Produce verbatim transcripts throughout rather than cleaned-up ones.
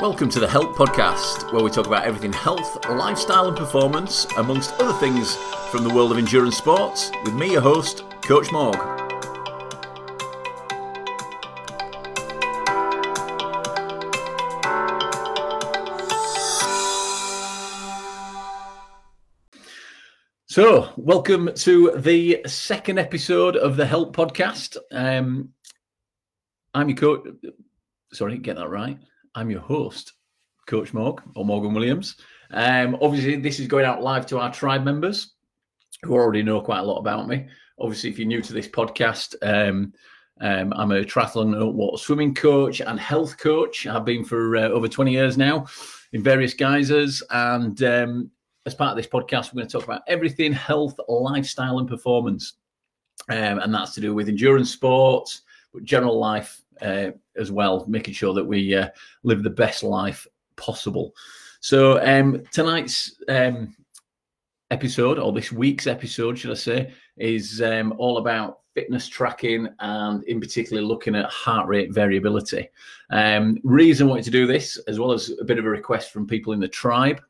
Welcome to the Health Podcast, where we talk about everything health, lifestyle and performance, amongst other things from the world of endurance sports, with me, your host, Coach Morg. So, welcome to the second episode of the Health Podcast. Um, I'm your coach, sorry, get that right. I'm your host, Coach Morg, or Morgan Williams. Um, obviously, this is going out live to our tribe members, who already know quite a lot about me. Obviously, if you're new to this podcast, um, um, I'm a triathlon and water swimming coach and health coach. I've been for uh, over twenty years now in various guises. And um, as part of this podcast, we're going to talk about everything health, lifestyle and performance. Um, and that's to do with endurance sports, but general life Uh, as well, making sure that we uh, live the best life possible. So um, tonight's um, episode, or this week's episode, should I say, is um, all about fitness tracking and in particular looking at heart rate variability. Um, reason I wanted to do this, as well as a bit of a request from people in the tribe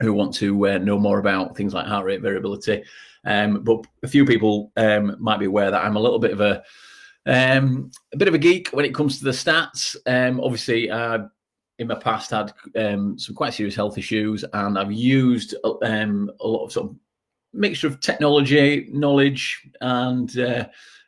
who want to uh, know more about things like heart rate variability. Um, but a few people um, might be aware that I'm a little bit of a Um, a bit of a geek when it comes to the stats. Um, obviously, uh, in my past, had um, some quite serious health issues, and I've used um, a lot of sort of mixture of technology, knowledge, and uh,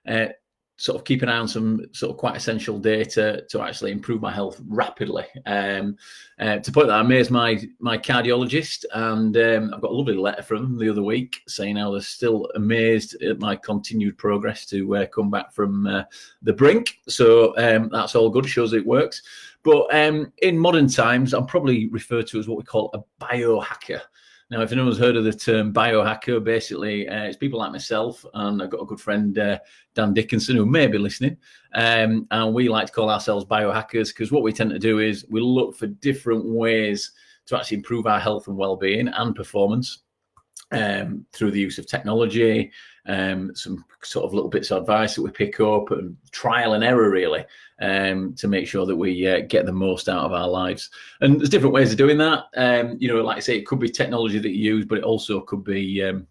uh, sort of keep an eye on some sort of quite essential data to actually improve my health rapidly. Um, uh, to put that, I amazed my my cardiologist, and um, I've got a lovely letter from him the other week saying how they're still amazed at my continued progress to uh, come back from uh, the brink. So um, that's all good, shows it works. But um, in modern times, I'm probably referred to as what we call a biohacker. Now, if anyone's heard of the term biohacker, basically uh, it's people like myself, and I've got a good friend, uh, Dan Dickinson, who may be listening, um, and we like to call ourselves biohackers because what we tend to do is we look for different ways to actually improve our health and well-being and performance um, through the use of technology, um, some sort of little bits of advice that we pick up, and trial and error, really, um, to make sure that we uh, get the most out of our lives. And there's different ways of doing that. Um, you know, like I say, it could be technology that you use, but it also could be um,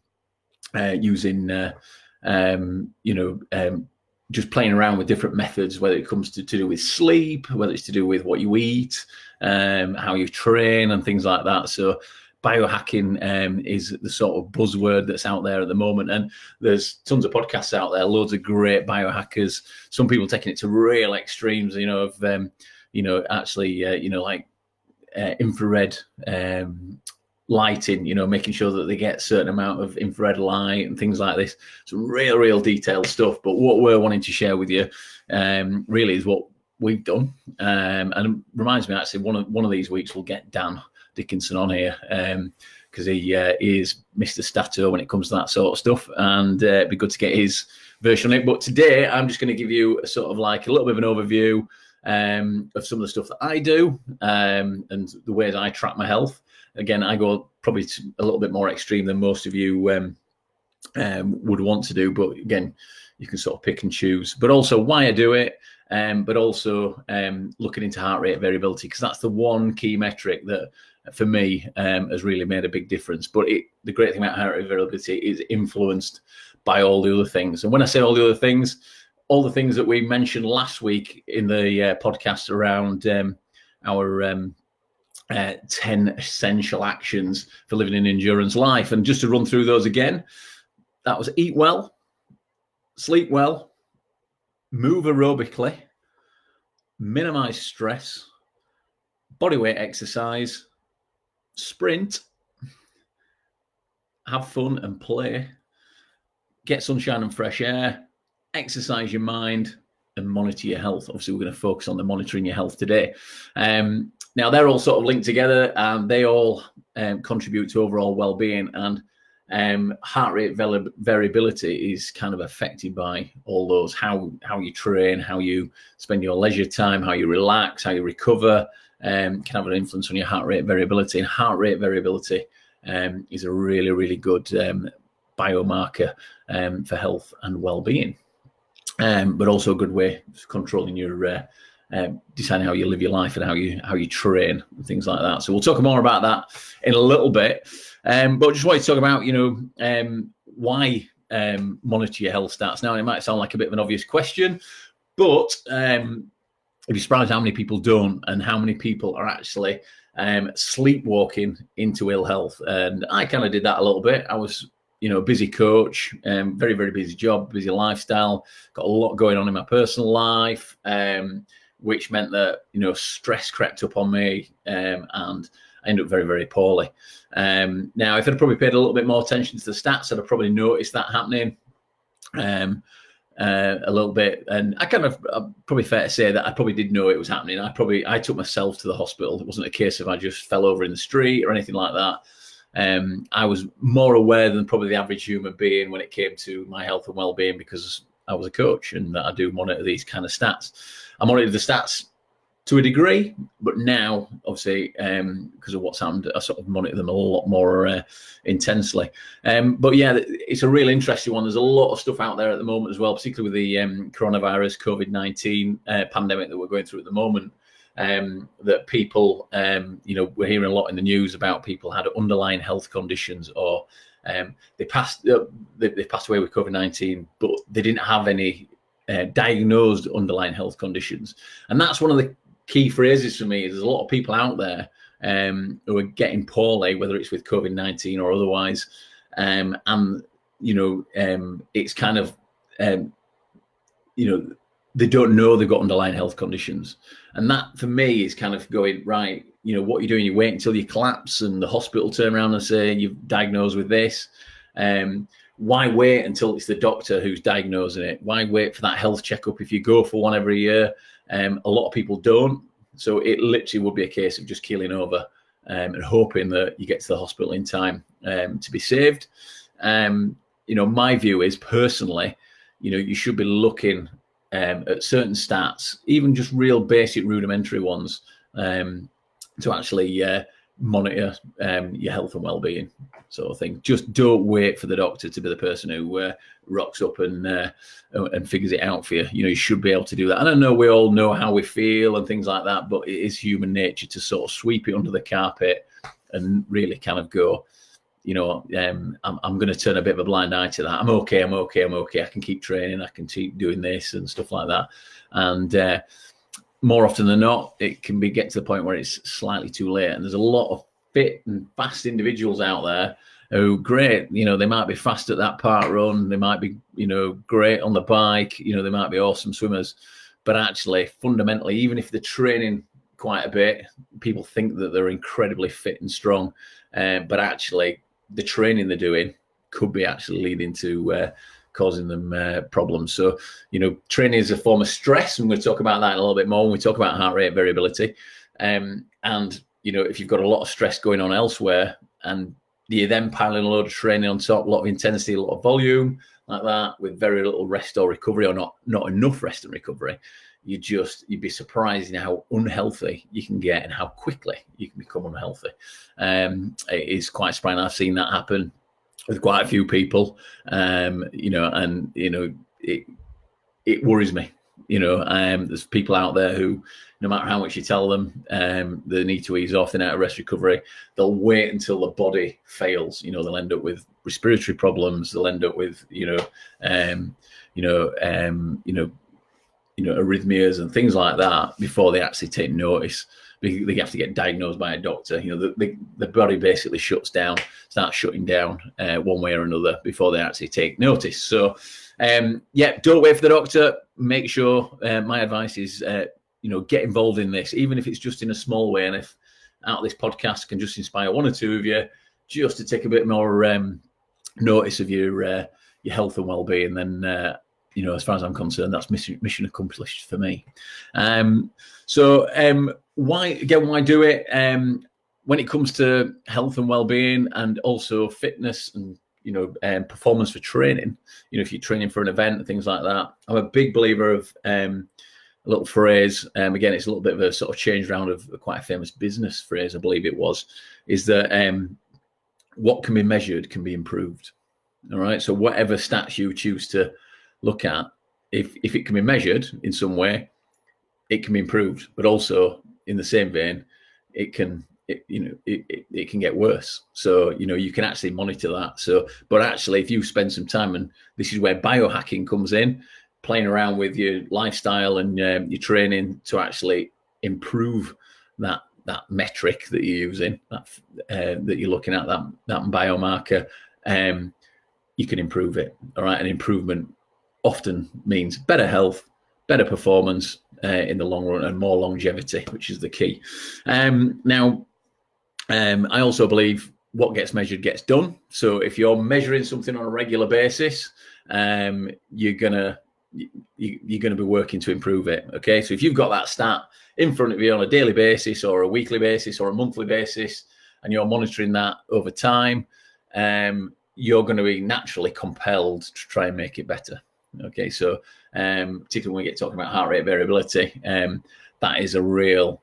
uh, using, uh, um, you know, um, just playing around with different methods, whether it comes to, to do with sleep, whether it's to do with what you eat, um, how you train and things like that. So biohacking um, is the sort of buzzword that's out there at the moment. And there's tons of podcasts out there, loads of great biohackers. Some people taking it to real extremes, you know, of, um, you know, actually, uh, you know, like uh, infrared um, lighting, you know, making sure that they get a certain amount of infrared light and things like this. Some real, real detailed stuff. But what we're wanting to share with you um, really is what we've done. Um, and it reminds me, actually, one of, one of these weeks we'll get Dan Dickinson on here because um, he uh, is Mister Stato when it comes to that sort of stuff, and uh, it'd be good to get his version on it. But today I'm just going to give you a sort of like a little bit of an overview um, of some of the stuff that I do um, and the ways I track my health. Again, I go probably a little bit more extreme than most of you um, um, would want to do, but again, you can sort of pick and choose, but also why I do it. Um, but also um, looking into heart rate variability, because that's the one key metric that, for me, um, has really made a big difference. But it, the great thing about heart rate variability is influenced by all the other things. And when I say all the other things, all the things that we mentioned last week in the uh, podcast around um, our um, uh, ten essential actions for living an endurance life. And just to run through those again, that was eat well, sleep well, move aerobically, minimize stress, bodyweight exercise, sprint, have fun and play, get sunshine and fresh air, exercise your mind, and monitor your health. Obviously, we're going to focus on the monitoring your health today. Um, now, they're all sort of linked together, and they all um, contribute to overall well-being, and um heart rate vari- variability is kind of affected by all those, how how you train, how you spend your leisure time, how you relax, how you recover, um can have an influence on your heart rate variability. And heart rate variability um, is a really, really good um, biomarker um, for health and well-being, um, but also a good way of controlling your uh, Um, deciding how you live your life and how you how you train and things like that. So we'll talk more about that in a little bit. Um, but just wanted to talk about, you know, um, why um, monitor your health stats now. And it might sound like a bit of an obvious question, but um, you'd be surprised how many people don't and how many people are actually um, sleepwalking into ill health. And I kind of did that a little bit. I was, you know, a busy coach, um, very, very busy job, busy lifestyle, got a lot going on in my personal life, um, which meant that, you know, stress crept up on me um, and I ended up very, very poorly. Um, now, if I'd probably paid a little bit more attention to the stats, I'd have probably noticed that happening um, uh, a little bit. And I kind of, I'm probably fair to say that I probably did know it was happening. I probably, I took myself to the hospital. It wasn't a case of I just fell over in the street or anything like that. Um, I was more aware than probably the average human being when it came to my health and well-being, because I was a coach and I do monitor these kind of stats. I monitor the stats to a degree, but now, obviously, um, because of what's happened, I sort of monitor them a lot more uh, intensely. Um, but yeah, it's a real interesting one. There's a lot of stuff out there at the moment as well, particularly with the um, coronavirus, COVID nineteen uh, pandemic that we're going through at the moment, um, that people, um, you know, we're hearing a lot in the news about people had underlying health conditions, or um, they passed uh, they, they passed away with COVID nineteen, but they didn't have any Uh, diagnosed underlying health conditions. And that's one of the key phrases for me, is there's a lot of people out there um, who are getting poorly, whether it's with COVID nineteen or otherwise. Um, and, you know, um, it's kind of, um, you know, they don't know they've got underlying health conditions. And that for me is kind of going, right, you know, what you're doing, you wait until you collapse and the hospital turn around and say, you've diagnosed with this. Um, Why wait until it's the doctor who's diagnosing it? Why wait for that health checkup if you go for one every year? Um, a lot of people don't. So it literally would be a case of just keeling over um, and hoping that you get to the hospital in time um, to be saved. Um, you know, my view is personally, you know, you should be looking um, at certain stats, even just real basic rudimentary ones, um, to actually uh, monitor um, your health and well-being, sort of thing. Just don't wait for the doctor to be the person who uh, rocks up and uh, and figures it out for you. You know, you should be able to do that. And I know we all know how we feel and things like that, but it is human nature to sort of sweep it under the carpet and really kind of go, you know, um, I'm, I'm going to turn a bit of a blind eye to that. I'm okay, I'm okay, I'm okay. I can keep training, I can keep doing this and stuff like that. And uh, more often than not, it can be get to the point where it's slightly too late. And there's a lot of fit and fast individuals out there who, great, you know, they might be fast at that part run, they might be, you know, great on the bike, you know, they might be awesome swimmers, but actually fundamentally, even if they're training quite a bit, people think that they're incredibly fit and strong, uh, but actually the training they're doing could be actually leading to uh, causing them uh, problems. So, you know, training is a form of stress. I'm going to talk about that in a little bit more when we talk about heart rate variability. Um, and, you know, if you've got a lot of stress going on elsewhere and you're then piling a load of training on top, a lot of intensity, a lot of volume like that, with very little rest or recovery, or not, not enough rest and recovery, you just, you'd be surprised in how unhealthy you can get and how quickly you can become unhealthy. Um, it is quite surprising. I've seen that happen with quite a few people, um, you know, and, you know, it it worries me, you know, um, there's people out there who, no matter how much you tell them, um, they need to ease off, they're out of rest recovery, they'll wait until the body fails, you know, they'll end up with respiratory problems, they'll end up with, you know, um, you know, um, you know, you know, arrhythmias and things like that before they actually take notice. They have to get diagnosed by a doctor. You know, the, the, the body basically shuts down, starts shutting down uh, one way or another before they actually take notice. So, um, yeah, don't wait for the doctor. Make sure, uh, my advice is, uh, you know, get involved in this, even if it's just in a small way. And if out of this podcast can just inspire one or two of you, just to take a bit more um, notice of your uh, your health and well-being, then, uh, you know, as far as I'm concerned, that's mission, mission accomplished for me. Um, so, um, why again? Why do it? Um, when it comes to health and well-being, and also fitness, and, you know, um, performance for training. You know, if you're training for an event and things like that, I'm a big believer of um, a little phrase. Um, again, it's a little bit of a sort of change round of quite a famous business phrase, I believe it was. Is that um, what can be measured can be improved. All right. So whatever stats you choose to look at, if if it can be measured in some way, it can be improved. But also in the same vein, it can it, you know it, it, it can get worse. So you know you can actually monitor that. So, but actually, if you spend some time, and this is where biohacking comes in, playing around with your lifestyle and um, your training to actually improve that that metric that you're using, that uh, that you're looking at, that that biomarker. Um, you can improve it. All right. And improvement often means better health, better performance uh, in the long run, and more longevity, which is the key. Um, now, um, I also believe what gets measured gets done. So if you're measuring something on a regular basis, um, you're going to, you, you're going to be working to improve it. Okay. So if you've got that stat in front of you on a daily basis or a weekly basis or a monthly basis, and you're monitoring that over time, um, you're going to be naturally compelled to try and make it better. Okay. So, um, particularly when we get talking about heart rate variability, um, that is a real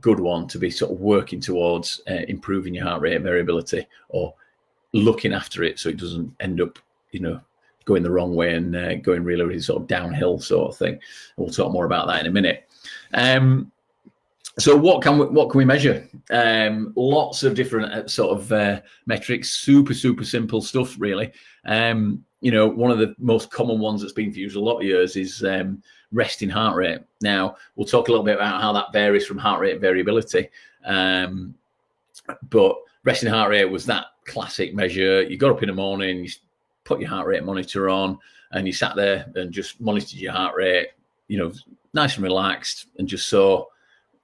good one to be sort of working towards, uh, improving your heart rate variability or looking after it so it doesn't end up, you know, going the wrong way and uh, going really, really sort of downhill sort of thing. We'll talk more about that in a minute. Um, So what can we, what can we measure? Um, lots of different sort of uh, metrics, super, super simple stuff, really. Um, you know, one of the most common ones that's been used a lot of years is um, resting heart rate. Now, we'll talk a little bit about how that varies from heart rate variability. Um, but resting heart rate was that classic measure. You got up in the morning, you put your heart rate monitor on, and you sat there and just monitored your heart rate, you know, nice and relaxed, and just saw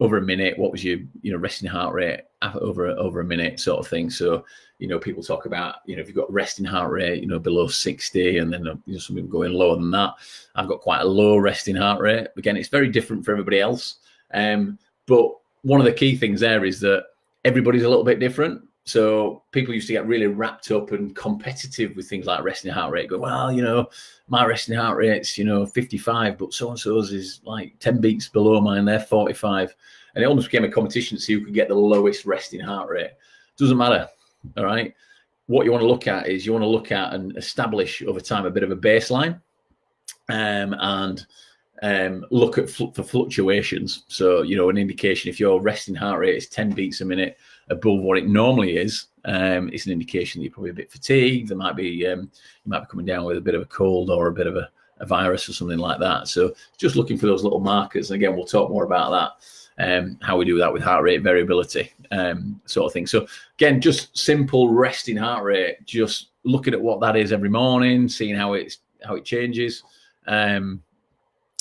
over a minute, what was your, you know, resting heart rate over, over a minute sort of thing. So, you know, people talk about, you know, if you've got resting heart rate, you know, below sixty, and then you know, some people going lower than that. I've got quite a low resting heart rate. Again, it's very different for everybody else. Um, but one of the key things there is that everybody's a little bit different. So people used to get really wrapped up and competitive with things like resting heart rate. Go, well, you know, my resting heart rate's, you know, fifty-five, but so-and-so's is like ten beats below mine, they're forty-five. And it almost became a competition to see who could get the lowest resting heart rate. Doesn't matter, all right? What you want to look at is you want to look at and establish over time a bit of a baseline um, and um, look at fl- for fluctuations. So, you know, an indication if your resting heart rate is ten beats a minute above what it normally is, um, it's an indication that you're probably a bit fatigued. There might be um, you might be coming down with a bit of a cold or a bit of a, a virus or something like that. So just looking for those little markers. And again, we'll talk more about that, um, how we do that with heart rate variability um, sort of thing. So again, just simple resting heart rate, just looking at what that is every morning, seeing how it's how it changes. Um,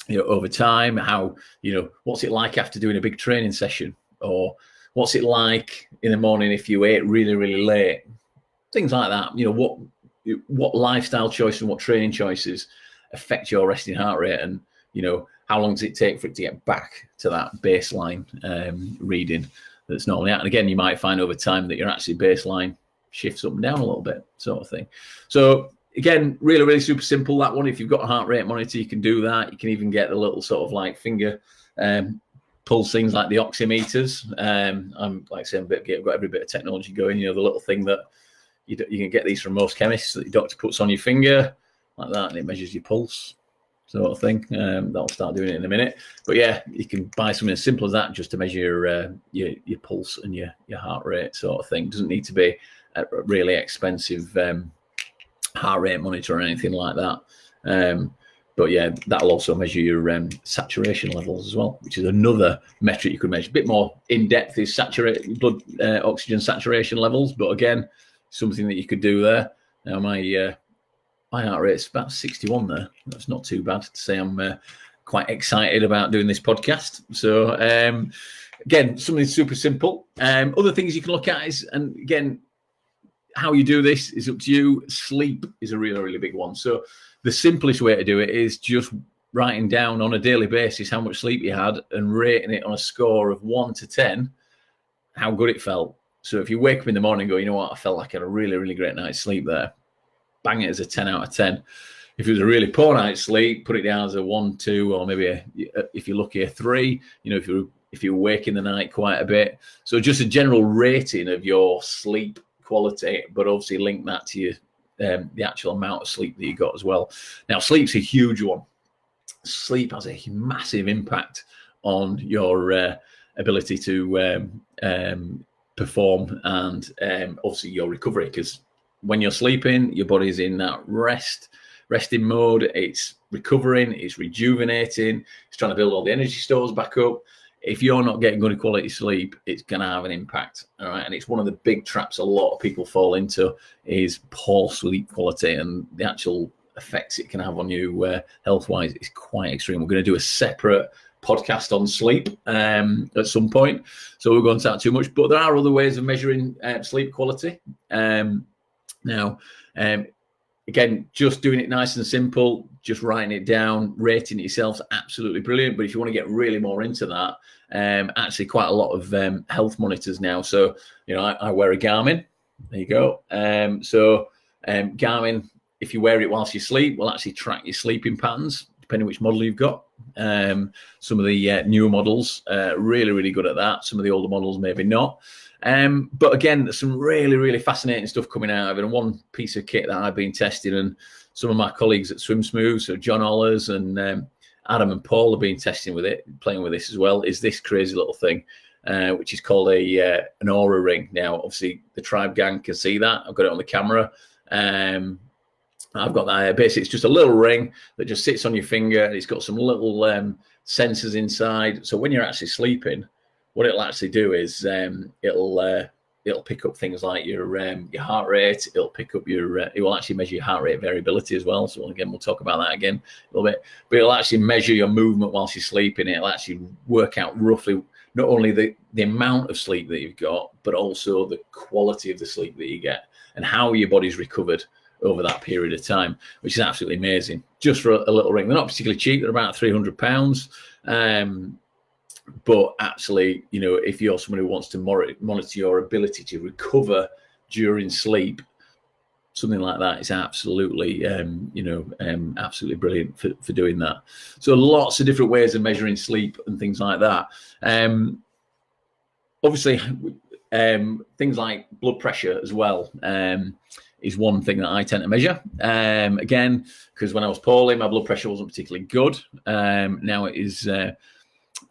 you know, over time, how, you know, what's it like after doing a big training session, or what's it like in the morning if you ate really, really late? Things like that. You know, what what lifestyle choices and what training choices affect your resting heart rate, and, you know, how long does it take for it to get back to that baseline um, reading that's normally out? And again, you might find over time that your actually baseline shifts up and down a little bit sort of thing. So again, really, really super simple, that one. If you've got a heart rate monitor, you can do that. You can even get the little sort of like finger um pulse things like the oximeters. Um, I'm like saying, a bit, I've got every bit of technology going. You know, the little thing that you do, you can get these from most chemists that your doctor puts on your finger like that, and it measures your pulse, sort of thing. Um, that'll start doing it in a minute. But yeah, you can buy something as simple as that just to measure your uh, your, your pulse and your your heart rate, sort of thing. Doesn't need to be a really expensive um, heart rate monitor or anything like that. Um, But yeah, that'll also measure your um, saturation levels as well, which is another metric you could measure. A bit more in-depth is saturate, blood uh, oxygen saturation levels. But again, something that you could do there. Now, my uh, my heart rate's about sixty-one there. That's not too bad to say I'm uh, quite excited about doing this podcast. So um, again, something super simple. Um, other things you can look at is, and again, how you do this is up to you. Sleep is a really, really big one. So the simplest way to do it is just writing down on a daily basis how much sleep you had and rating it on a score of one to ten, how good it felt. So if you wake up in the morning and go, you know what, I felt like I had a really, really great night's sleep there, bang it as a ten out of ten. If it was a really poor night's sleep, put it down as a one, two, or maybe a, if you're lucky, a three, you know, if you're, if you're waking the night quite a bit. So just a general rating of your sleep quality, but obviously link that to your, um, the actual amount of sleep that you got as well. Now, sleep's a huge one. Sleep has a massive impact on your uh, ability to um, um, perform and um, obviously your recovery, because when you're sleeping, your body's in that rest, resting mode. It's recovering, it's rejuvenating, it's trying to build all the energy stores back up. If you're not getting good quality sleep, it's going to have an impact. All right. And it's one of the big traps a lot of people fall into is poor sleep quality, and the actual effects it can have on you uh, health-wise is quite extreme. We're going to do a separate podcast on sleep um, at some point. So we're going to talk too much, but there are other ways of measuring uh, sleep quality. Um, now, um, Again, just doing it nice and simple, just writing it down, rating it yourself is absolutely brilliant. But if you want to get really more into that, um, actually quite a lot of um, health monitors now. So, you know, I, I wear a Garmin. There you go. Um, so um, Garmin, if you wear it whilst you sleep, will actually track your sleeping patterns, depending on which model you've got. Um, some of the uh, newer models, uh, really, really good at that. Some of the older models, maybe not. Um, but again, there's some really, really fascinating stuff coming out of it. And one piece of kit that I've been testing, and some of my colleagues at Swim Smooth, so John Ollers and um, Adam and Paul have been testing with it, playing with this as well, is this crazy little thing, uh, which is called a uh, an Aura Ring. Now, obviously, the Tribe gang can see that. I've got it on the camera. Um, I've got that. Basically, it's just a little ring that just sits on your finger, and it's got some little um, sensors inside. So when you're actually sleeping, what it'll actually do is um, it'll uh, it'll pick up things like your um, your heart rate. It'll pick up your uh, it will actually measure your heart rate variability as well. So again, we'll talk about that again a little bit. But it'll actually measure your movement whilst you're sleeping. It'll actually work out roughly not only the the amount of sleep that you've got, but also the quality of the sleep that you get and how your body's recovered over that period of time, which is absolutely amazing. Just for a little ring, they're not particularly cheap. They're about three hundred pounds. Um, But actually, you know, if you're someone who wants to monitor your ability to recover during sleep, something like that is absolutely, um, you know, um, absolutely brilliant for, for doing that. So lots of different ways of measuring sleep and things like that. Um, obviously, um, things like blood pressure as well um, is one thing that I tend to measure. Um, again, because when I was poorly, my blood pressure wasn't particularly good. Um, now it is... Uh,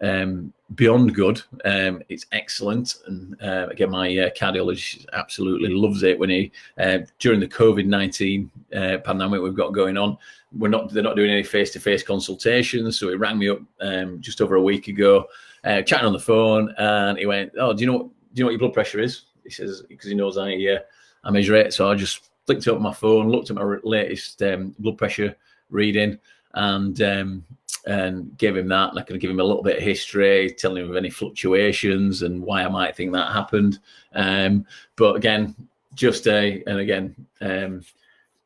um beyond good. Um it's excellent, and uh, again, my uh, cardiologist absolutely loves it. When he uh, during the COVID nineteen uh, pandemic we've got going on, we're not they're not doing any face-to-face consultations, so he rang me up um just over a week ago, uh, chatting on the phone, and he went, oh, do you know what, do you know what your blood pressure is? He says, because he knows I uh, I measure it. So I just flicked up my phone, looked at my latest um blood pressure reading, and um and give him that, and I can give him a little bit of history, telling him of any fluctuations and why I might think that happened. Um, but again, just a, and again, um,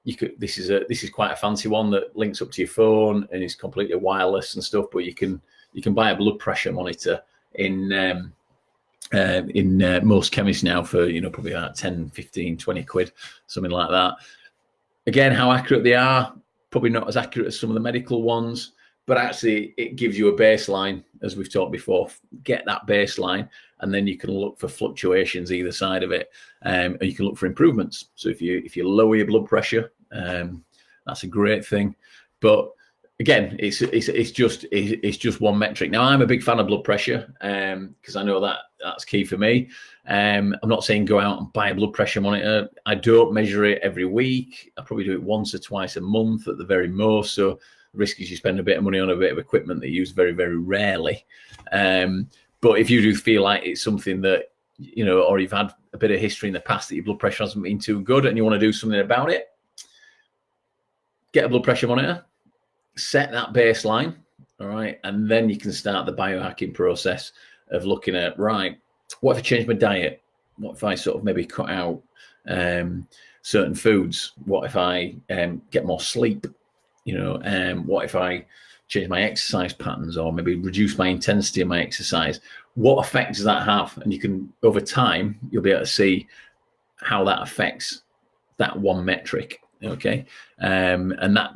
you could. This is a this is quite a fancy one that links up to your phone and is completely wireless and stuff. But you can you can buy a blood pressure monitor in um, uh, in uh, most chemists now for, you know, probably about ten, fifteen, twenty quid, something like that. Again, how accurate they are, probably not as accurate as some of the medical ones. But actually, it gives you a baseline, as we've talked before. Get that baseline, and then you can look for fluctuations either side of it, um, and you can look for improvements. So if you if you lower your blood pressure, um, that's a great thing. But again, it's it's it's just it's, it's just one metric. Now, I'm a big fan of blood pressure because um, I know that that's key for me. Um, I'm not saying go out and buy a blood pressure monitor. I don't measure it every week. I probably do it once or twice a month at the very most. So risk is you spend a bit of money on a bit of equipment that you use very, very rarely. Um, but if you do feel like it's something that, you know, or you've had a bit of history in the past that your blood pressure hasn't been too good and you want to do something about it, get a blood pressure monitor, set that baseline, all right, and then you can start the biohacking process of looking at, right, what if I change my diet? What if I sort of maybe cut out um, certain foods? What if I um, get more sleep? You know, um, what if I change my exercise patterns or maybe reduce my intensity of my exercise? What effect does that have? And you can, over time, you'll be able to see how that affects that one metric, okay? Um, and that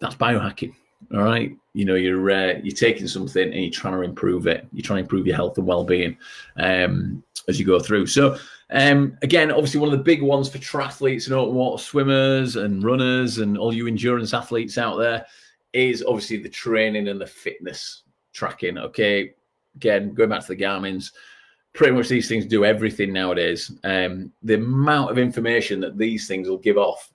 that's biohacking, All right. You know, you're uh, you're taking something and you're trying to improve it. You're trying to improve your health and well-being um, as you go through. So, um, again, obviously one of the big ones for triathletes and open water swimmers and runners and all you endurance athletes out there is obviously the training and the fitness tracking. Okay. Again, going back to the Garmin's, pretty much these things do everything nowadays. Um, the amount of information that these things will give off,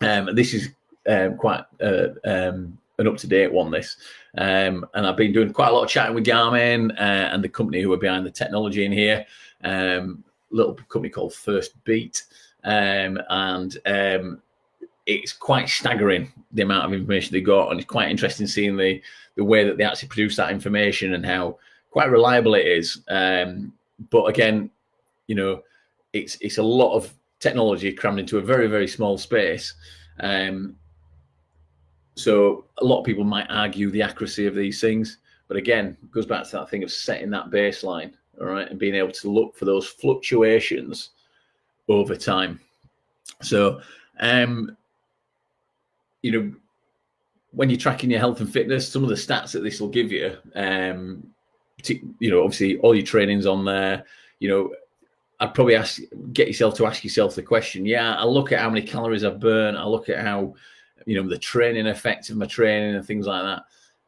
um, this is um, quite uh, um, an up-to-date one, this. Um, and I've been doing quite a lot of chatting with Garmin uh, and the company who are behind the technology in here, um, little company called First Beat. Um, and um, it's quite staggering, the amount of information they got. And it's quite interesting seeing the, the way that they actually produce that information and how quite reliable it is. Um, but again, you know, it's it's a lot of technology crammed into a very, very small space. Um, so a lot of people might argue the accuracy of these things. But again, it goes back to that thing of setting that baseline, all right, and being able to look for those fluctuations over time. So, um, you know, when you're tracking your health and fitness, some of the stats that this will give you, um, you know, obviously all your training's on there. You know, I'd probably ask, get yourself to ask yourself the question. Yeah, I look at how many calories I burn. I look at how, you know, the training effect of my training and things like that.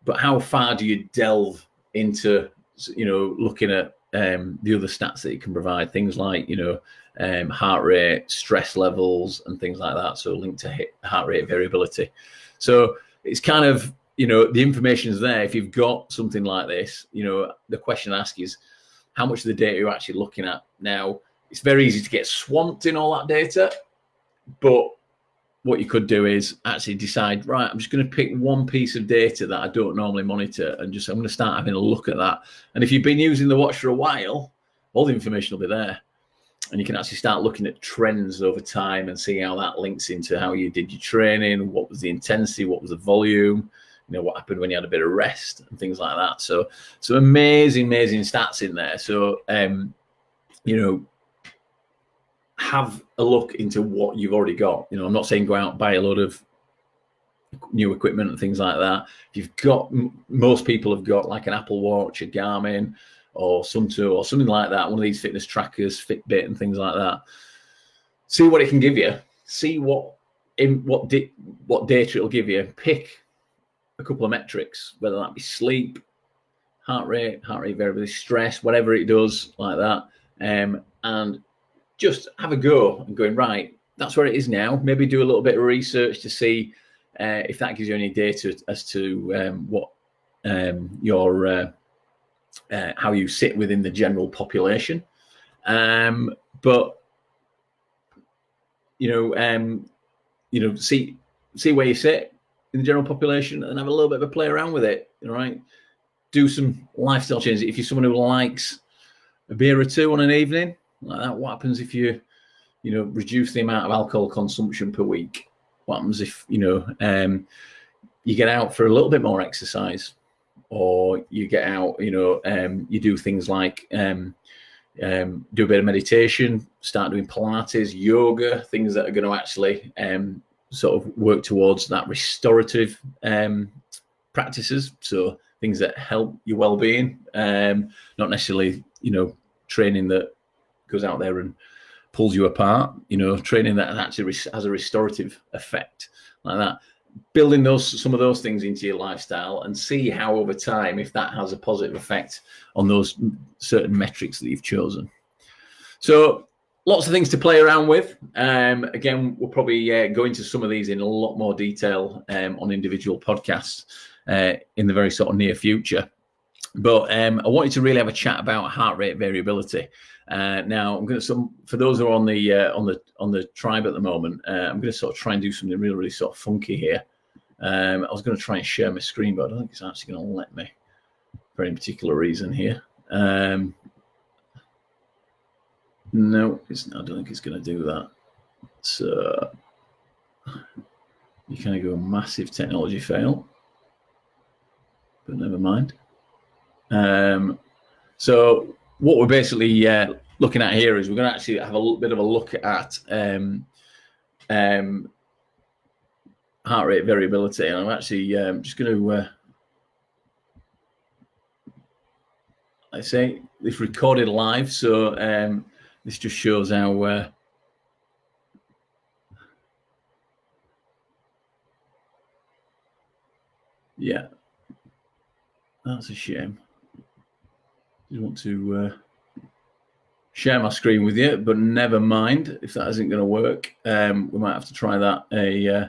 But how far do you delve into, you know, looking at um, the other stats that you can provide? Things like, you know, um, heart rate, stress levels and things like that. So linked to heart rate variability. So it's kind of, you know, the information's there. If you've got something like this, you know, the question I ask is how much of the data you're actually looking at. Now, it's very easy to get swamped in all that data, but what you could do is actually decide, right, I'm just going to pick one piece of data that I don't normally monitor and just I'm going to start having a look at that. And if you've been using the watch for a while, all the information will be there. And you can actually start looking at trends over time and see how that links into how you did your training, what was the intensity, what was the volume, you know, what happened when you had a bit of rest and things like that. So, so amazing, amazing stats in there. So, um, you know, have a look into what you've already got. You know, I'm not saying go out and buy a load of new equipment and things like that. If you've got, most people have got like an Apple Watch, a Garmin or Suunto or something like that. One of these fitness trackers, Fitbit and things like that. See what it can give you. See what, in what, di what data it'll give you. Pick a couple of metrics, whether that be sleep, heart rate, heart rate variability, stress, whatever it does like that. Um, and just have a go and going, right, that's where it is now. Maybe do a little bit of research to see uh, if that gives you any data as to um, what um, your, uh, uh, how you sit within the general population. Um, but, you know, um, you know, see, see where you sit in the general population and have a little bit of a play around with it. All right. Do some lifestyle changes. If you're someone who likes a beer or two on an evening like that, what happens if you, you know, reduce the amount of alcohol consumption per week? What happens if, you know, um, you get out for a little bit more exercise, or you get out, you know, um, you do things like, um, um, do a bit of meditation, start doing Pilates, yoga, things that are going to actually, um, sort of work towards that restorative um, practices. So things that help your well-being, um, not necessarily, you know, training that goes out there and pulls you apart, you know, training that actually has a restorative effect like that. Building those, some of those things into your lifestyle and see how over time, if that has a positive effect on those certain metrics that you've chosen. So, lots of things to play around with. Um, again, we'll probably uh, go into some of these in a lot more detail um, on individual podcasts uh, in the very sort of near future. But um, I wanted to really have a chat about heart rate variability. Uh, now, I'm going to some for those who are on the uh, on the on the tribe at the moment. Uh, I'm going to sort of try and do something really really sort of funky here. Um, I was going to try and share my screen, but I don't think it's actually going to let me for any particular reason here. Um, No, it's, I don't think it's going to do that. So you kind of go a massive technology fail, but never mind. Um, so what we're basically uh, looking at here is we're going to actually have a little bit of a look at um, um, heart rate variability, and I'm actually um, just going to, uh, I say, it's recorded live, so um, this just shows how uh, yeah, that's a shame. Just want to uh, share my screen with you, but never mind. If that isn't going to work, um, we might have to try that a uh,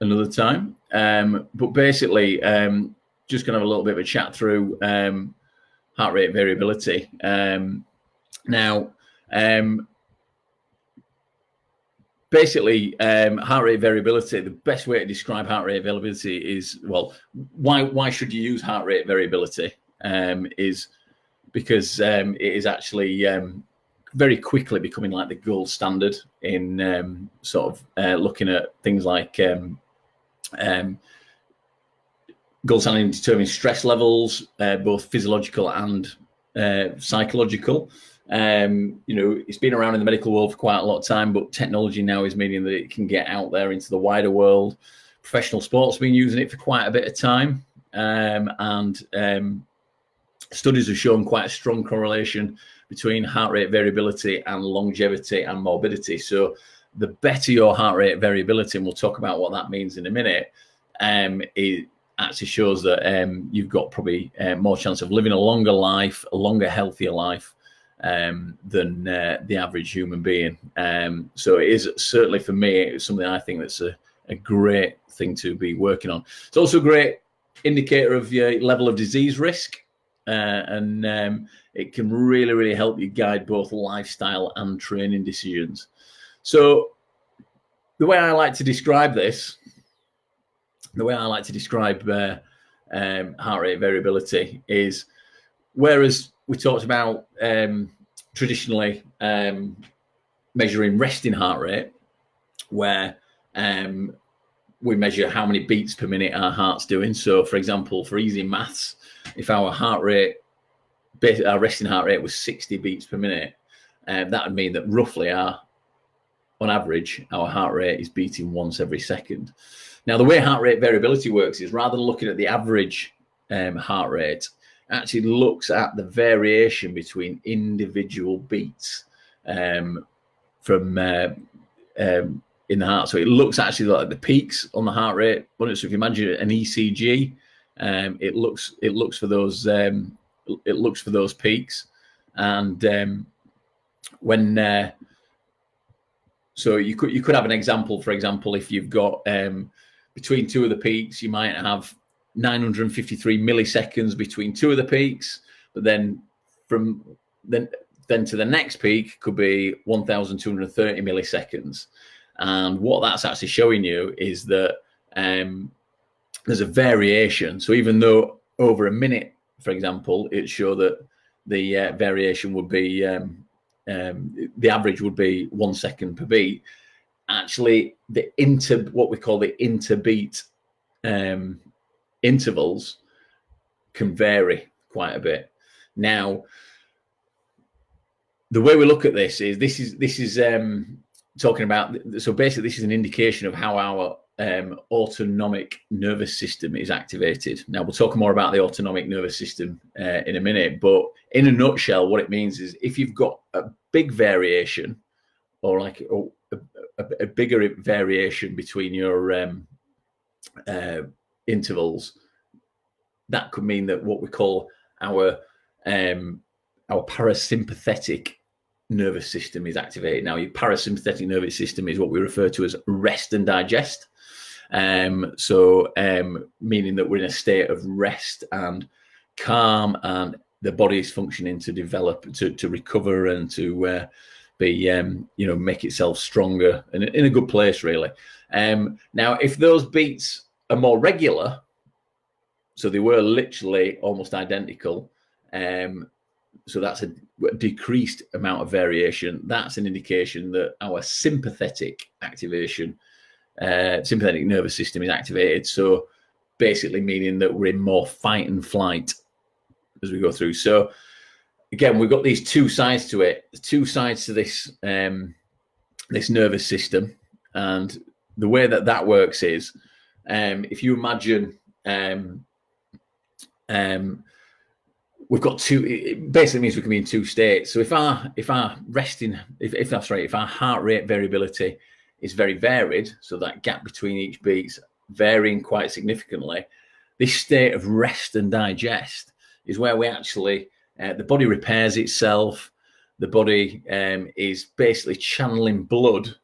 another time. Um, but basically, um, just going to have a little bit of a chat through um, heart rate variability. Um, now, um, basically, um, heart rate variability, the best way to describe heart rate variability is, well, why, why should you use heart rate variability? Um, is because um, it is actually um, very quickly becoming like the gold standard in um, sort of uh, looking at things like um, um, gold standard in determining stress levels, uh, both physiological and uh, psychological. Um, you know, it's been around in the medical world for quite a lot of time, but technology now is meaning that it can get out there into the wider world. Professional sports have been using it for quite a bit of time, um, and um, studies have shown quite a strong correlation between heart rate variability and longevity and morbidity. So the better your heart rate variability, and we'll talk about what that means in a minute, um, it actually shows that um, you've got probably uh, more chance of living a longer life, a longer, healthier life um, than uh, the average human being. Um, so it is certainly, for me, it's something I think that's a, a great thing to be working on. It's also a great indicator of your level of disease risk. Uh, and um, it can really, really help you guide both lifestyle and training decisions. So the way I like to describe this, the way I like to describe uh, um, heart rate variability is, whereas we talked about um, traditionally um, measuring resting heart rate, where um, we measure how many beats per minute our heart's doing. So, for example, for easy maths, if our heart rate, our resting heart rate was sixty beats per minute, um, that would mean that roughly our, on average, our heart rate is beating once every second. Now, the way heart rate variability works is, rather than looking at the average um, heart rate, it actually looks at the variation between individual beats um, from uh, um, in the heart. So it looks actually like the peaks on the heart rate. So if you imagine an E C G, um it looks it looks for those um it looks for those peaks, and um when uh, so you could you could have an example. For example, if you've got um between two of the peaks, you might have nine hundred fifty-three milliseconds between two of the peaks, but then from then then to the next peak could be one thousand two hundred thirty milliseconds. And what that's actually showing you is that um there's a variation. So even though over a minute, for example, it showed that the uh, variation would be, um, um, the average would be one second per beat. Actually, the inter, what we call the interbeat um, intervals can vary quite a bit. Now, the way we look at this is, this is, this is um, talking about, so basically this is an indication of how our Um, autonomic nervous system is activated. Now, we'll talk more about the autonomic nervous system uh, in a minute, but in a nutshell, what it means is, if you've got a big variation, or like or a, a, a bigger variation between your um, uh, intervals, that could mean that what we call our um, our parasympathetic nervous system is activated. Now, your parasympathetic nervous system is what we refer to as rest and digest. Um, so um, meaning that we're in a state of rest and calm, and the body is functioning to develop, to, to recover, and to uh, be, um, you know, make itself stronger and in a good place, really. Um, now, if those beats are more regular, so they were literally almost identical, um, so that's a decreased amount of variation, that's an indication that our sympathetic activation Uh, sympathetic nervous system is activated. So basically meaning that we're in more fight and flight as we go through. So again, we've got these two sides to it, two sides to this um, this nervous system, and the way that that works is, um, if you imagine, um, um, we've got two. It basically means we can be in two states. So if our if our resting, if, if that's right, if our heart rate variability is very varied, so that gap between each beat's varying quite significantly, this state of rest and digest is where we actually uh, the body repairs itself. The body um, is basically channeling blood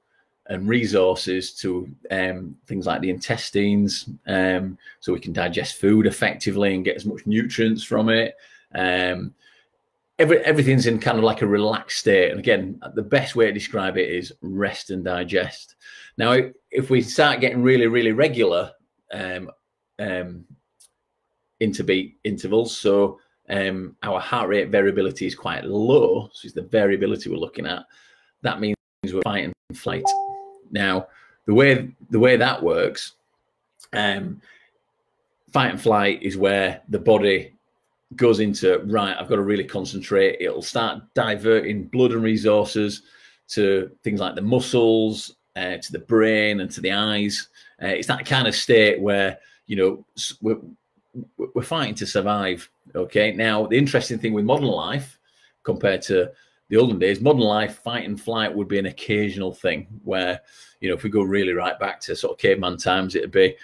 and resources to um, things like the intestines, um, so we can digest food effectively and get as much nutrients from it. Um, every, everything's in kind of like a relaxed state. And again, the best way to describe it is rest and digest. Now, if, if we start getting really, really regular um, um, interbeat intervals, so um, our heart rate variability is quite low, so it's the variability we're looking at. That means we're fight and flight. Now, the way the way that works, um, fight and flight is where the body goes into, right, I've got to really concentrate. It'll start diverting blood and resources to things like the muscles, uh, to the brain and to the eyes. Uh, it's that kind of state where, you know, we're, we're fighting to survive. Okay. Now, the interesting thing with modern life compared to the olden days, modern life, fight and flight would be an occasional thing where, you know, if we go really right back to sort of caveman times, it'd be,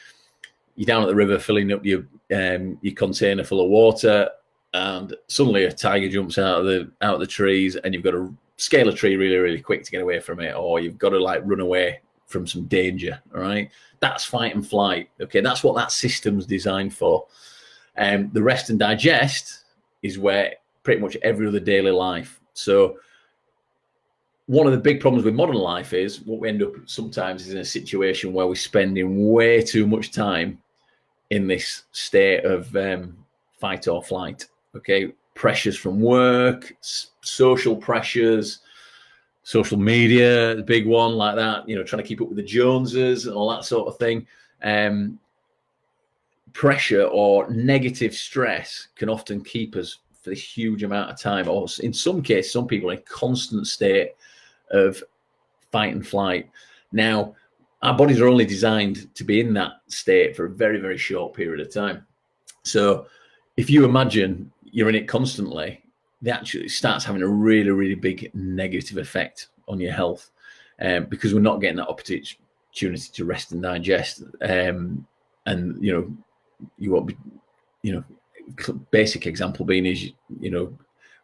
you're down at the river filling up your um, your container full of water, and suddenly a tiger jumps out of the out of the trees, and you've got to scale a tree really, really quick to get away from it, or you've got to like run away from some danger. All right, that's fight and flight. Okay, that's what that system's designed for. And um, the rest and digest is where pretty much every other daily life. So one of the big problems with modern life is what we end up sometimes is in a situation where we're spending way too much time in this state of um, fight or flight, okay? Pressures from work, s- social pressures, social media, the big one like that, you know, trying to keep up with the Joneses and all that sort of thing. Um, pressure or negative stress can often keep us for a huge amount of time, or in some cases, some people in a constant state of fight and flight. Now, our bodies are only designed to be in that state for a very, very short period of time. So if you imagine you're in it constantly, it actually starts having a really, really big negative effect on your health, um, because we're not getting that opportunity to rest and digest. Um, and, you know, you won't be, you know, basic example being is, you know,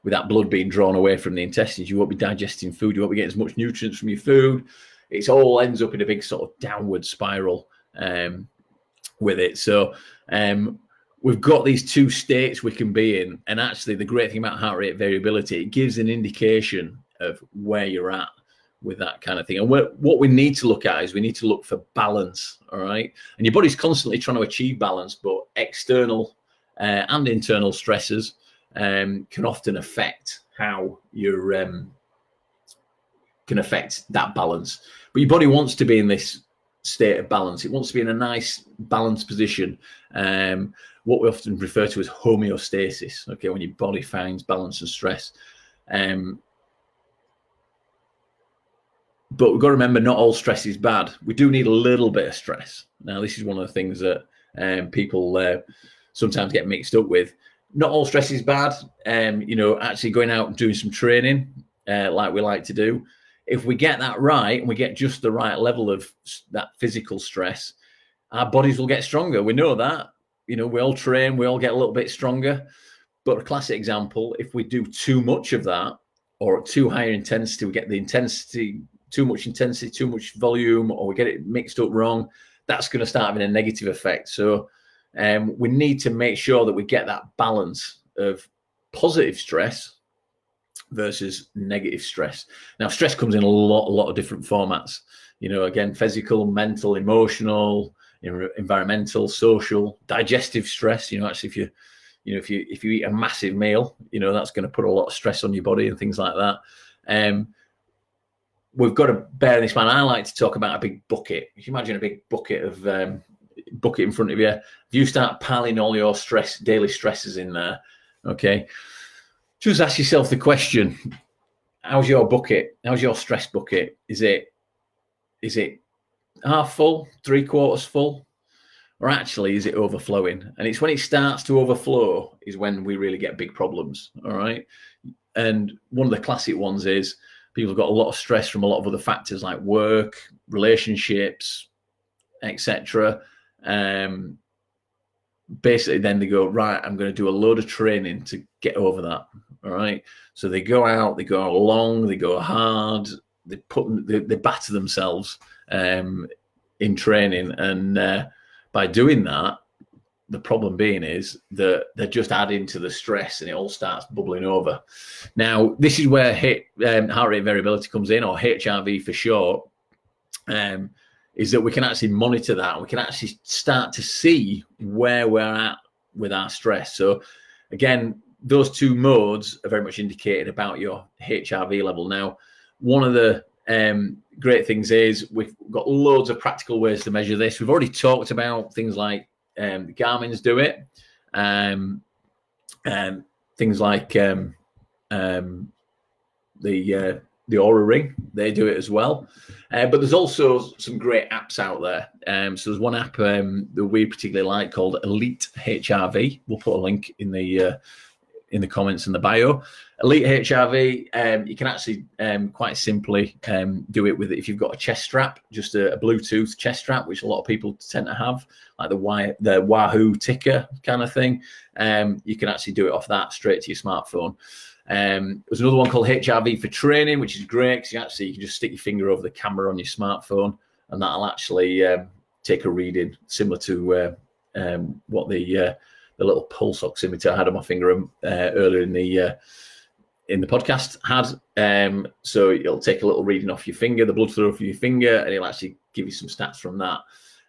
with that blood being drawn away from the intestines, you won't be digesting food. You won't be getting as much nutrients from your food. It all ends up in a big sort of downward spiral um, with it. So um, we've got these two states we can be in. And actually, the great thing about heart rate variability, it gives an indication of where you're at with that kind of thing. And what we need to look at is we need to look for balance, all right? And your body's constantly trying to achieve balance, but external uh, and internal stresses um, can often affect how you're... Um, can affect that balance. But your body wants to be in this state of balance. It wants to be in a nice balanced position, um what we often refer to as homeostasis, okay, when your body finds balance and stress. Um but we've got to remember, not all stress is bad. We do need a little bit of stress. Now, this is one of the things that um people uh, sometimes get mixed up with. Not all stress is bad. Um you know, actually going out and doing some training uh, like we like to do, if we get that right and we get just the right level of that physical stress, our bodies will get stronger. We know that, you know, we all train, we all get a little bit stronger. But a classic example, if we do too much of that or too high intensity, we get the intensity, too much intensity, too much volume, or we get it mixed up wrong, that's going to start having a negative effect. So um, we need to make sure that we get that balance of positive stress versus negative stress. Now, stress comes in a lot, a lot of different formats. You know, again, physical, mental, emotional, environmental, social, digestive stress. You know, actually, if you, you know, if you if you eat a massive meal, you know, that's going to put a lot of stress on your body and things like that. Um, we've got to bear this in mind. I like to talk about a big bucket. If you imagine a big bucket of um, bucket in front of you, if you start piling all your stress, daily stresses in there, okay. Just ask yourself the question, how's your bucket? How's your stress bucket? Is it is it half full, three quarters full, or actually is it overflowing? And it's when it starts to overflow is when we really get big problems, all right? And one of the classic ones is people have got a lot of stress from a lot of other factors like work, relationships, et cetera. Um, basically, then they go, right, I'm going to do a load of training to get over that, all right? So they go out, they go long, they go hard, they put, they, they batter themselves um, in training. And uh, by doing that, the problem being is that they're just adding to the stress and it all starts bubbling over. Now, this is where hit, um, heart rate variability comes in, or H R V for short, um, is that we can actually monitor that. And we can actually start to see where we're at with our stress. So again, those two modes are very much indicated about your H R V level. Now, one of the um, great things is we've got loads of practical ways to measure this. We've already talked about things like Um, Garmin's do it, um, um, things like um, um, the uh, the Aura Ring, they do it as well. Uh, but there's also some great apps out there. Um, so there's one app um, that we particularly like called Elite H R V. We'll put a link in the uh, in the comments and the bio. Elite H R V, um, you can actually um, quite simply um, do it with it. If you've got a chest strap, just a, a Bluetooth chest strap, which a lot of people tend to have, like the, y, the Wahoo Ticker kind of thing, um, you can actually do it off that straight to your smartphone. Um, there's another one called H R V for Training, which is great because you actually you can just stick your finger over the camera on your smartphone and that'll actually um, take a reading similar to uh, um, what the, uh, the little pulse oximeter I had on my finger uh, earlier in the... Uh, in the podcast had, um, so it'll take a little reading off your finger, the blood flow off your finger, and it'll actually give you some stats from that.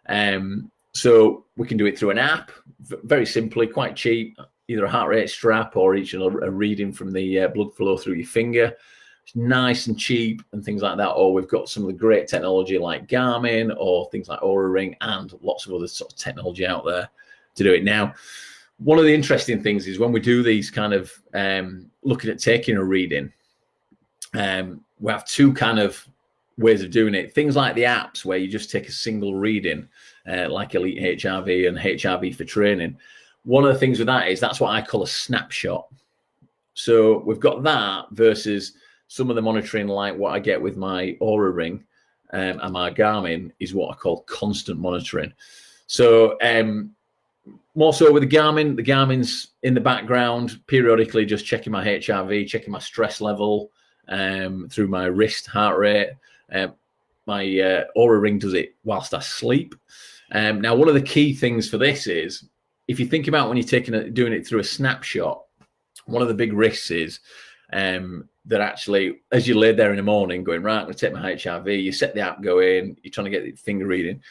Um, so we can do it through an app, very simply, quite cheap, either a heart rate strap or each a reading from the uh, blood flow through your finger. It's nice and cheap and things like that. Or we've got some of the great technology like Garmin or things like Aura Ring and lots of other sort of technology out there to do it. Now, one of the interesting things is when we do these kind of um, looking at taking a reading, um, we have two kind of ways of doing it. Things like the apps where you just take a single reading, uh, like Elite H R V and H R V for Training. One of the things with that is that's what I call a snapshot. So we've got that versus some of the monitoring like what I get with my Aura Ring um, and my Garmin is what I call constant monitoring. So... Um, More so with the Garmin, the Garmin's in the background, periodically just checking my H R V, checking my stress level um, through my wrist heart rate. Uh, my uh, Aura Ring does it whilst I sleep. Um, now, one of the key things for this is, if you think about when you're taking a, doing it through a snapshot, one of the big risks is um, that actually, as you lay there in the morning going, right, I'm going to take my H R V, you set the app going, you're trying to get the finger reading,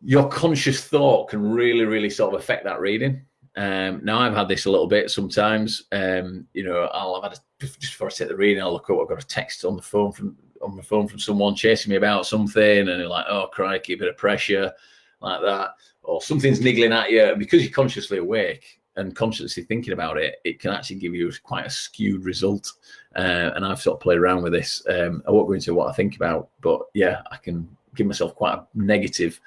your conscious thought can really, really sort of affect that reading. Um, now, I've had this a little bit sometimes. Um, you know, I'll have had a, just before I take the reading, I'll look up. I've got a text on the phone from on my phone from someone chasing me about something, and you're like, "Oh, crikey, a bit of pressure like that," or something's niggling at you. And because you're consciously awake and consciously thinking about it, it can actually give you quite a skewed result. Uh, and I've sort of played around with this. Um, I won't go into what I think about, but yeah, I can give myself quite a negative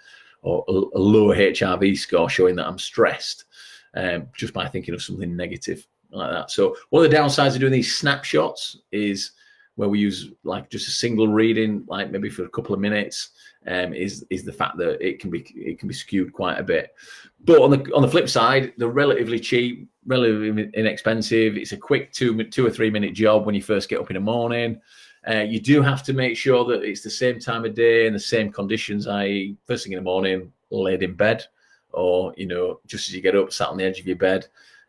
or a lower H R V score showing that I'm stressed um, just by thinking of something negative like that. So one of the downsides of doing these snapshots is where we use like just a single reading, like maybe for a couple of minutes, um, is is the fact that it can be it can be skewed quite a bit. But on the on the flip side, they're relatively cheap, relatively inexpensive. It's a quick two two or three minute job when you first get up in the morning. Uh, you do have to make sure that it's the same time of day and the same conditions, that is first thing in the morning, laid in bed, or, you know, just as you get up, sat on the edge of your bed.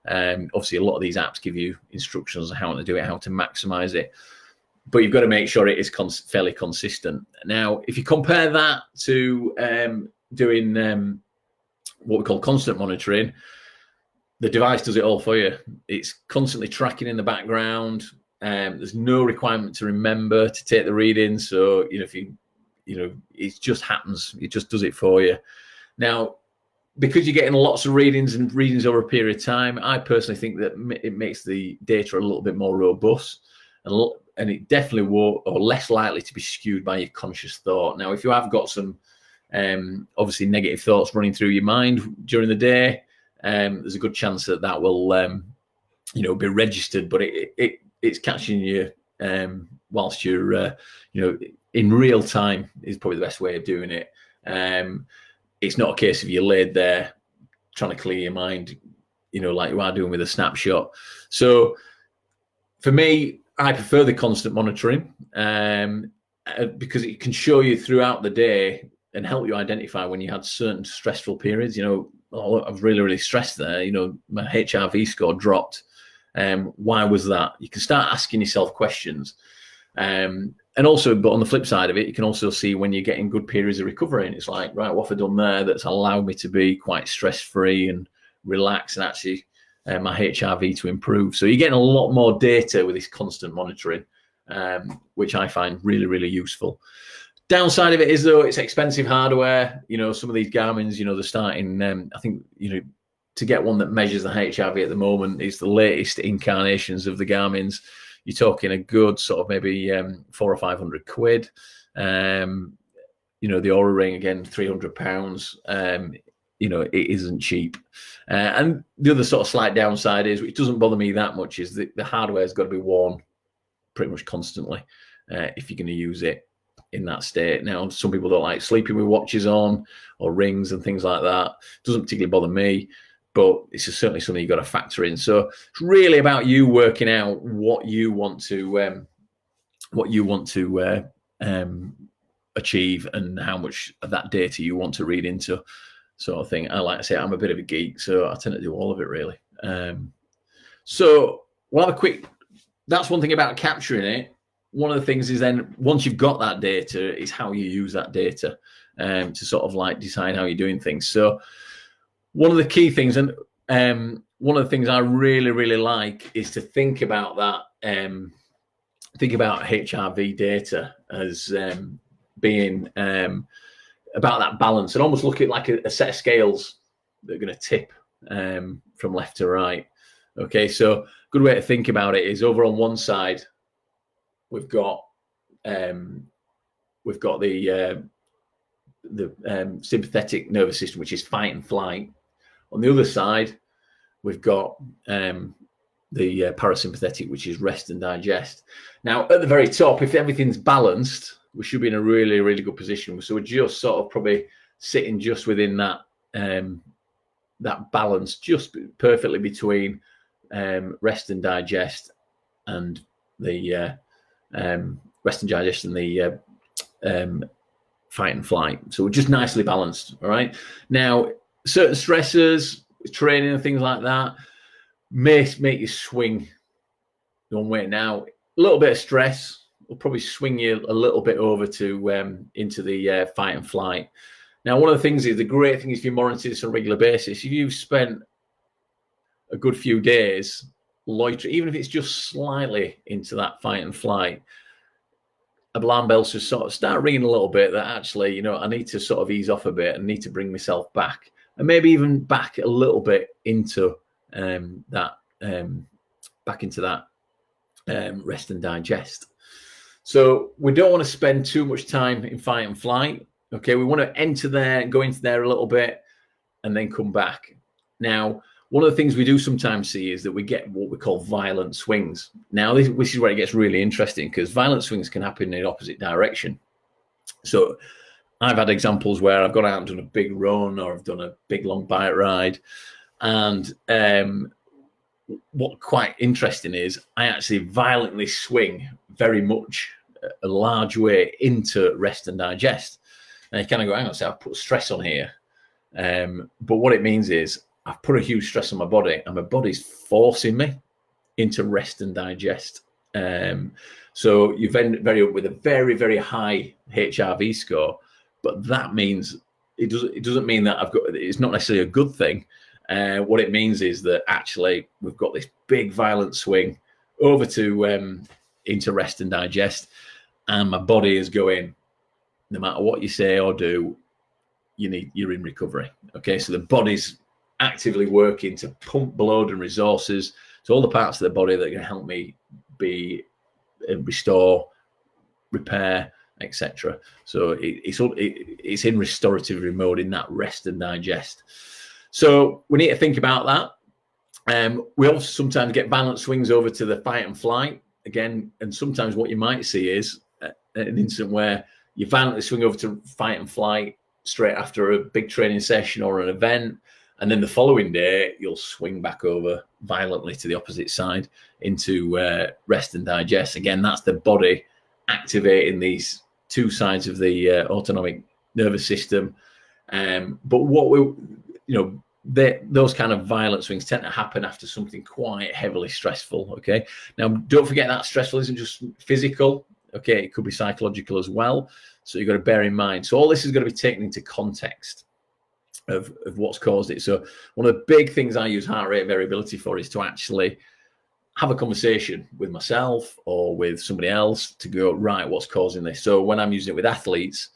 Um, obviously, a lot of these apps give you instructions on how to do it, how to maximize it. But you've got to make sure it is cons- fairly consistent. Now, if you compare that to um, doing um, what we call constant monitoring, the device does it all for you. It's constantly tracking in the background. Um, there's no requirement to remember to take the reading. So, you know, if you, you know, it just happens. It just does it for you. Now, because you're getting lots of readings and readings over a period of time, I personally think that it makes the data a little bit more robust and and it definitely will, or less likely to be skewed by your conscious thought. Now, if you have got some um, obviously negative thoughts running through your mind during the day, um, there's a good chance that that will, um, you know, be registered, but it it it's catching you um, whilst you're, uh, you know, in real time is probably the best way of doing it. Um, it's not a case of you're laid there trying to clear your mind, you know, like you are doing with a snapshot. So for me, I prefer the constant monitoring um, because it can show you throughout the day and help you identify when you had certain stressful periods. You know, oh, I was really, really stressed there. You know, my H R V score dropped. Um, why was that? You can start asking yourself questions. Um, and also, but on the flip side of it, you can also see when you're getting good periods of recovery. And it's like, right, what have I done there that's allowed me to be quite stress-free and relaxed and actually Uh, my H R V to improve. So you're getting a lot more data with this constant monitoring, um, which I find really, really useful. Downside of it is, though, it's expensive hardware. You know, some of these Garmin's, you know, they're starting, um, I think, you know, to get one that measures the H R V at the moment is the latest incarnations of the Garmin's. You're talking a good sort of maybe um, four or five hundred quid. Um, you know, the Aura Ring, again, three hundred pounds. Um, you know, it isn't cheap. Uh, and the other sort of slight downside is, which doesn't bother me that much, is that the hardware has got to be worn pretty much constantly uh, if you're going to use it in that state. Now, some people don't like sleeping with watches on or rings and things like that. It doesn't particularly bother me, but it's just certainly something you've got to factor in. So it's really about you working out what you want to, um, what you want to uh, um, achieve and how much of that data you want to read into. Sort of thing. I like to say I'm a bit of a geek, so I tend to do all of it really. Um, so we'll have a quick, that's one thing about capturing it. One of the things is then once you've got that data is how you use that data um, to sort of like decide how you're doing things. So one of the key things, and um, one of the things I really, really like is to think about that, um, think about H R V data as um, being um, about that balance and almost look at like a, a set of scales that are going to tip um, from left to right. Okay, so a good way to think about it is over on one side, we've got um, we've got the uh, the um, sympathetic nervous system, which is fight and flight. On the other side, we've got um, the uh, parasympathetic, which is rest and digest. Now, at the very top, if everything's balanced, we should be in a really, really good position. So we're just sort of probably sitting just within that um, that balance, just perfectly between um, rest and digest and the uh, um, rest and digest and the uh, um, fight and flight. So we're just nicely balanced. All right. Now, certain stressors, training and things like that may make you swing one way. Now, a little bit of stress will probably swing you a little bit over to um, into the uh, fight and flight. Now, one of the things is the great thing is if you monitor this on a regular basis, if you've spent a good few days loitering, even if it's just slightly into that fight and flight, alarm bells just sort of start ringing a little bit that actually, you know, I need to sort of ease off a bit and need to bring myself back and maybe even back a little bit into um, that, um, back into that um, rest and digest. So we don't want to spend too much time in fight and flight. Okay, we want to enter there and go into there a little bit and then come back. Now, one of the things we do sometimes see is that we get what we call violent swings. Now, this, this is where it gets really interesting because violent swings can happen in the opposite direction. So I've had examples where I've gone out and done a big run or I've done a big long bike ride. And um, what quite interesting is I actually violently swing very much a large way into rest and digest. And you kind of go, hang on, so I've put stress on here. Um, but what it means is I've put a huge stress on my body and my body's forcing me into rest and digest. Um, so you've ended very up with a very, very high H R V score, but that means it doesn't, it doesn't mean that I've got, it's not necessarily a good thing. Uh, what it means is that actually we've got this big violent swing over to, um, into rest and digest, and my body is going, no matter what you say or do, you need, you're in recovery. Okay, so the body's actively working to pump blood and resources to all the parts of the body that are going to help me be restore, repair, et cetera. So it, it's all it, it's in restorative mode, in that rest and digest. So we need to think about that. Um, we also sometimes get balance swings over to the fight and flight again, and sometimes what you might see is an incident where you violently swing over to fight and flight straight after a big training session or an event, and then the following day you'll swing back over violently to the opposite side into uh, rest and digest. Again, that's the body activating these two sides of the uh, autonomic nervous system. Um, but what we, you know, They, those kind of violent swings tend to happen after something quite heavily stressful. Okay, now don't forget that stressful isn't just physical. Okay, it could be psychological as well. So you've got to bear in mind. So all this is going to be taken into context of, of what's caused it. So one of the big things I use heart rate variability for is to actually have a conversation with myself or with somebody else to go, right, what's causing this? So when I'm using it with athletes,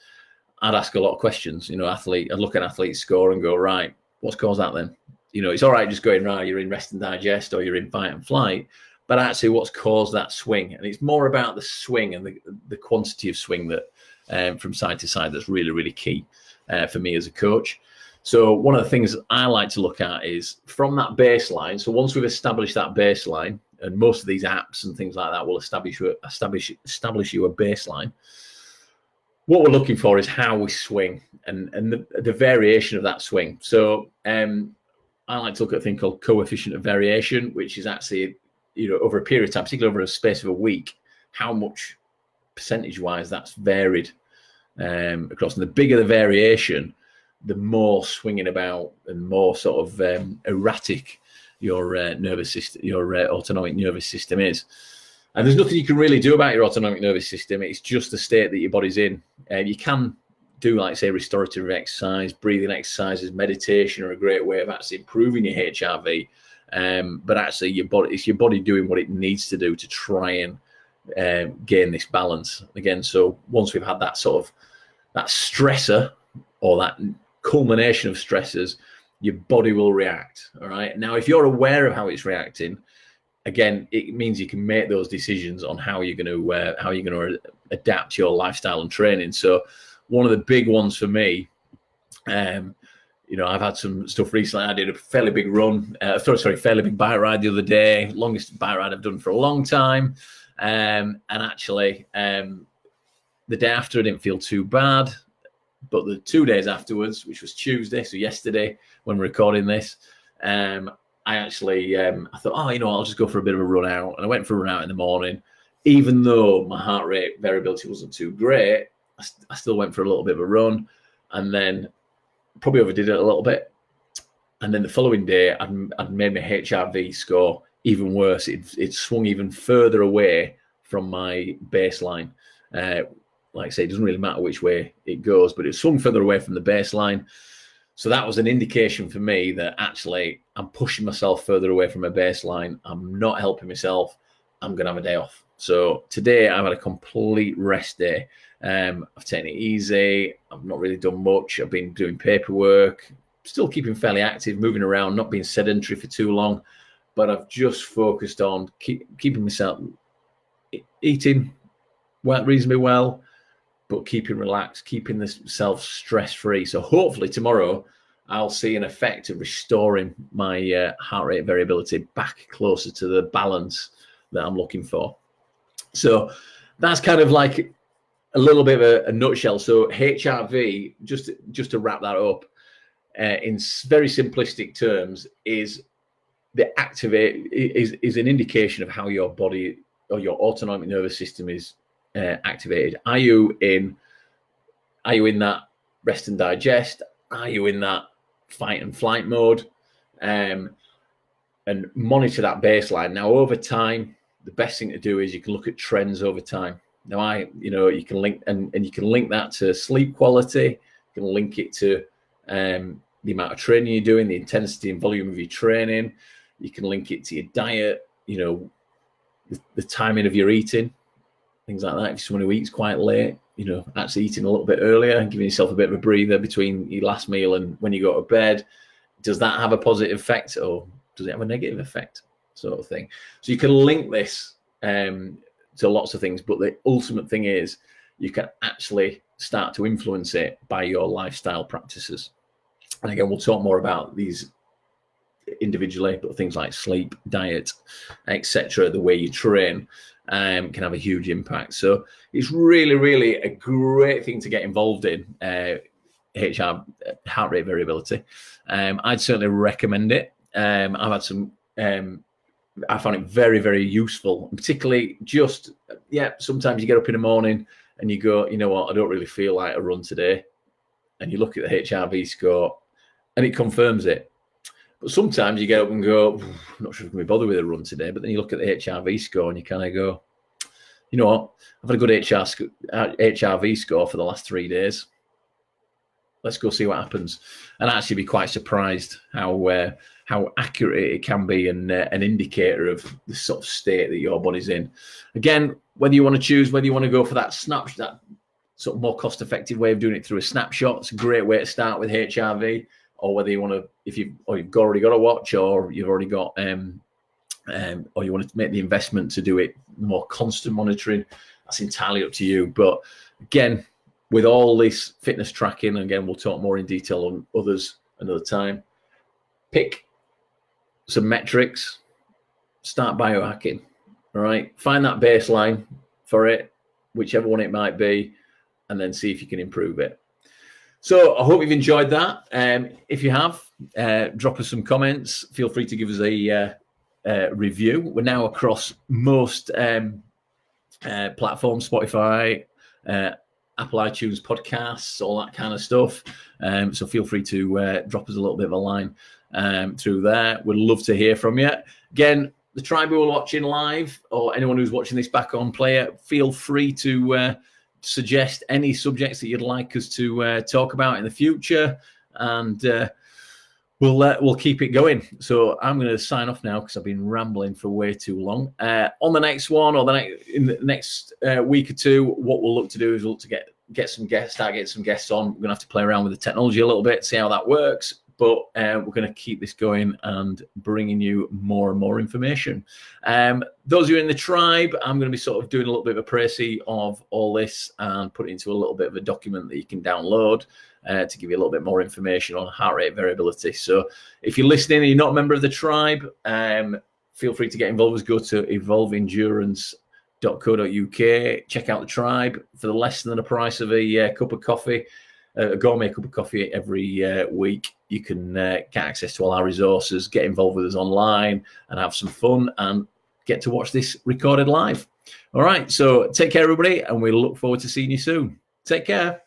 I'd ask a lot of questions. You know, athlete, I'd look at athlete's score and go, right, what's caused that then? You know, it's all right just going, right, you're in rest and digest or you're in fight and flight, but actually what's caused that swing? And it's more about the swing and the, the quantity of swing that um, from side to side that's really, really key uh, for me as a coach. So one of the things I like to look at is from that baseline. So once we've established that baseline, and most of these apps and things like that will establish, establish, establish you a baseline, what we're looking for is how we swing and, and the, the variation of that swing. So um, I like to look at a thing called coefficient of variation, which is actually, you know, over a period of time, particularly over a space of a week, how much percentage-wise that's varied um, across. And the bigger the variation, the more swinging about and more sort of um, erratic your uh, nervous system, your uh, autonomic nervous system is. And there's nothing you can really do about your autonomic nervous system. It's just the state that your body's in. Uh, you can do, like, say, restorative exercise, breathing exercises, meditation are a great way of actually improving your H R V. Um, but actually, your body, it's your body doing what it needs to do to try and uh, gain this balance. Again, so once we've had that sort of that stressor or that culmination of stressors, your body will react, all right? Now, if you're aware of how it's reacting, again, it means you can make those decisions on how you're going to uh, how you're going to adapt your lifestyle and training. So, one of the big ones for me, um, you know, I've had some stuff recently. I did a fairly big run, uh, sorry, sorry, fairly big bike ride the other day, longest bike ride I've done for a long time. Um, and actually, um, the day after, I didn't feel too bad, but the two days afterwards, which was Tuesday, so yesterday when we're recording this, um. I actually, um, I thought, oh, you know, I'll just go for a bit of a run out. And I went for a run out in the morning. Even though my heart rate variability wasn't too great, I, st- I still went for a little bit of a run, and then probably overdid it a little bit. And then the following day, I'd, I'd made my H R V score even worse. It, it swung even further away from my baseline. Uh, like I say, it doesn't really matter which way it goes, but it swung further away from the baseline. So that was an indication for me that actually I'm pushing myself further away from a baseline. I'm not helping myself. I'm going to have a day off. So today I've had a complete rest day. Um, I've taken it easy. I've not really done much. I've been doing paperwork, still keeping fairly active, moving around, not being sedentary for too long. But I've just focused on keep, keeping myself eating well, reasonably well, but keeping relaxed, keeping the self stress-free. So hopefully tomorrow I'll see an effect of restoring my uh, heart rate variability back closer to the balance that I'm looking for. So that's kind of like a little bit of a, a nutshell. So H R V, just, just to wrap that up, uh, in very simplistic terms, is the activate is, is an indication of how your body or your autonomic nervous system is Uh, activated. Are you in? Are you in that rest and digest? Are you in that fight and flight mode? Um, and monitor that baseline. Now, over time, the best thing to do is you can look at trends over time. Now, I, you know, you can link and and you can link that to sleep quality. You can link it to um, the amount of training you're doing, the intensity and volume of your training. You can link it to your diet. You know, the, the timing of your eating. Things like that. If you're someone who eats quite late, you know, actually eating a little bit earlier and giving yourself a bit of a breather between your last meal and when you go to bed, does that have a positive effect or does it have a negative effect, sort of thing? So you can link this um, to lots of things, but the ultimate thing is you can actually start to influence it by your lifestyle practices. And again, we'll talk more about these individually, but things like sleep, diet, et cetera, the way you train um, can have a huge impact. So it's really, really a great thing to get involved in, uh, H R, heart rate variability. Um, I'd certainly recommend it. Um, I've had some, um, I found it very, very useful, particularly just, yeah, sometimes you get up in the morning and you go, you know what, I don't really feel like a run today. And you look at the H R V score and it confirms it. But sometimes you get up and go, I'm not sure if I'm going to be bothered with a run today. But then you look at the H R V score and you kind of go, you know what, I've had a good H R, H R V score for the last three days. Let's go see what happens. And I'd actually be quite surprised how uh, how accurate it can be and uh, an indicator of the sort of state that your body's in. Again, whether you want to choose, whether you want to go for that snapshot, that sort of more cost-effective way of doing it through a snapshot, it's a great way to start with H R V. Or whether you want to, if you've, or you've already got a watch, or you've already got, um, um, or you want to make the investment to do it more constant monitoring, that's entirely up to you. But again, with all this fitness tracking, and again, we'll talk more in detail on others another time, pick some metrics, start biohacking, all right? Find that baseline for it, whichever one it might be, and then see if you can improve it. So I hope you've enjoyed that. Um, if you have, uh, drop us some comments. Feel free to give us a uh, uh, review. We're now across most um, uh, platforms, Spotify, uh, Apple iTunes podcasts, all that kind of stuff. Um, so feel free to uh, drop us a little bit of a line um, through there. We'd love to hear from you. Again, the tribe who are watching live, or anyone who's watching this back on player, feel free to... Uh, suggest any subjects that you'd like us to uh, talk about in the future, and uh, we'll uh, we'll keep it going. So I'm going to sign off now because I've been rambling for way too long. Uh, on the next one, or the next in the next uh, week or two, what we'll look to do is we'll look to get get some guests, start getting some guests on. We're going to have to play around with the technology a little bit, see how that works. But uh, we're going to keep this going and bringing you more and more information. Um, those who are in the tribe, I'm going to be sort of doing a little bit of a précis of all this and put it into a little bit of a document that you can download uh, to give you a little bit more information on heart rate variability. So if you're listening and you're not a member of the tribe, um, feel free to get involved. Go to evolve endurance dot co dot U K. Check out the tribe for the less than the price of a uh, cup of coffee. A gourmet cup of coffee every uh, week. You can uh, get access to all our resources, get involved with us online and have some fun and get to watch this recorded live. All right, so take care, everybody, and we look forward to seeing you soon. Take care.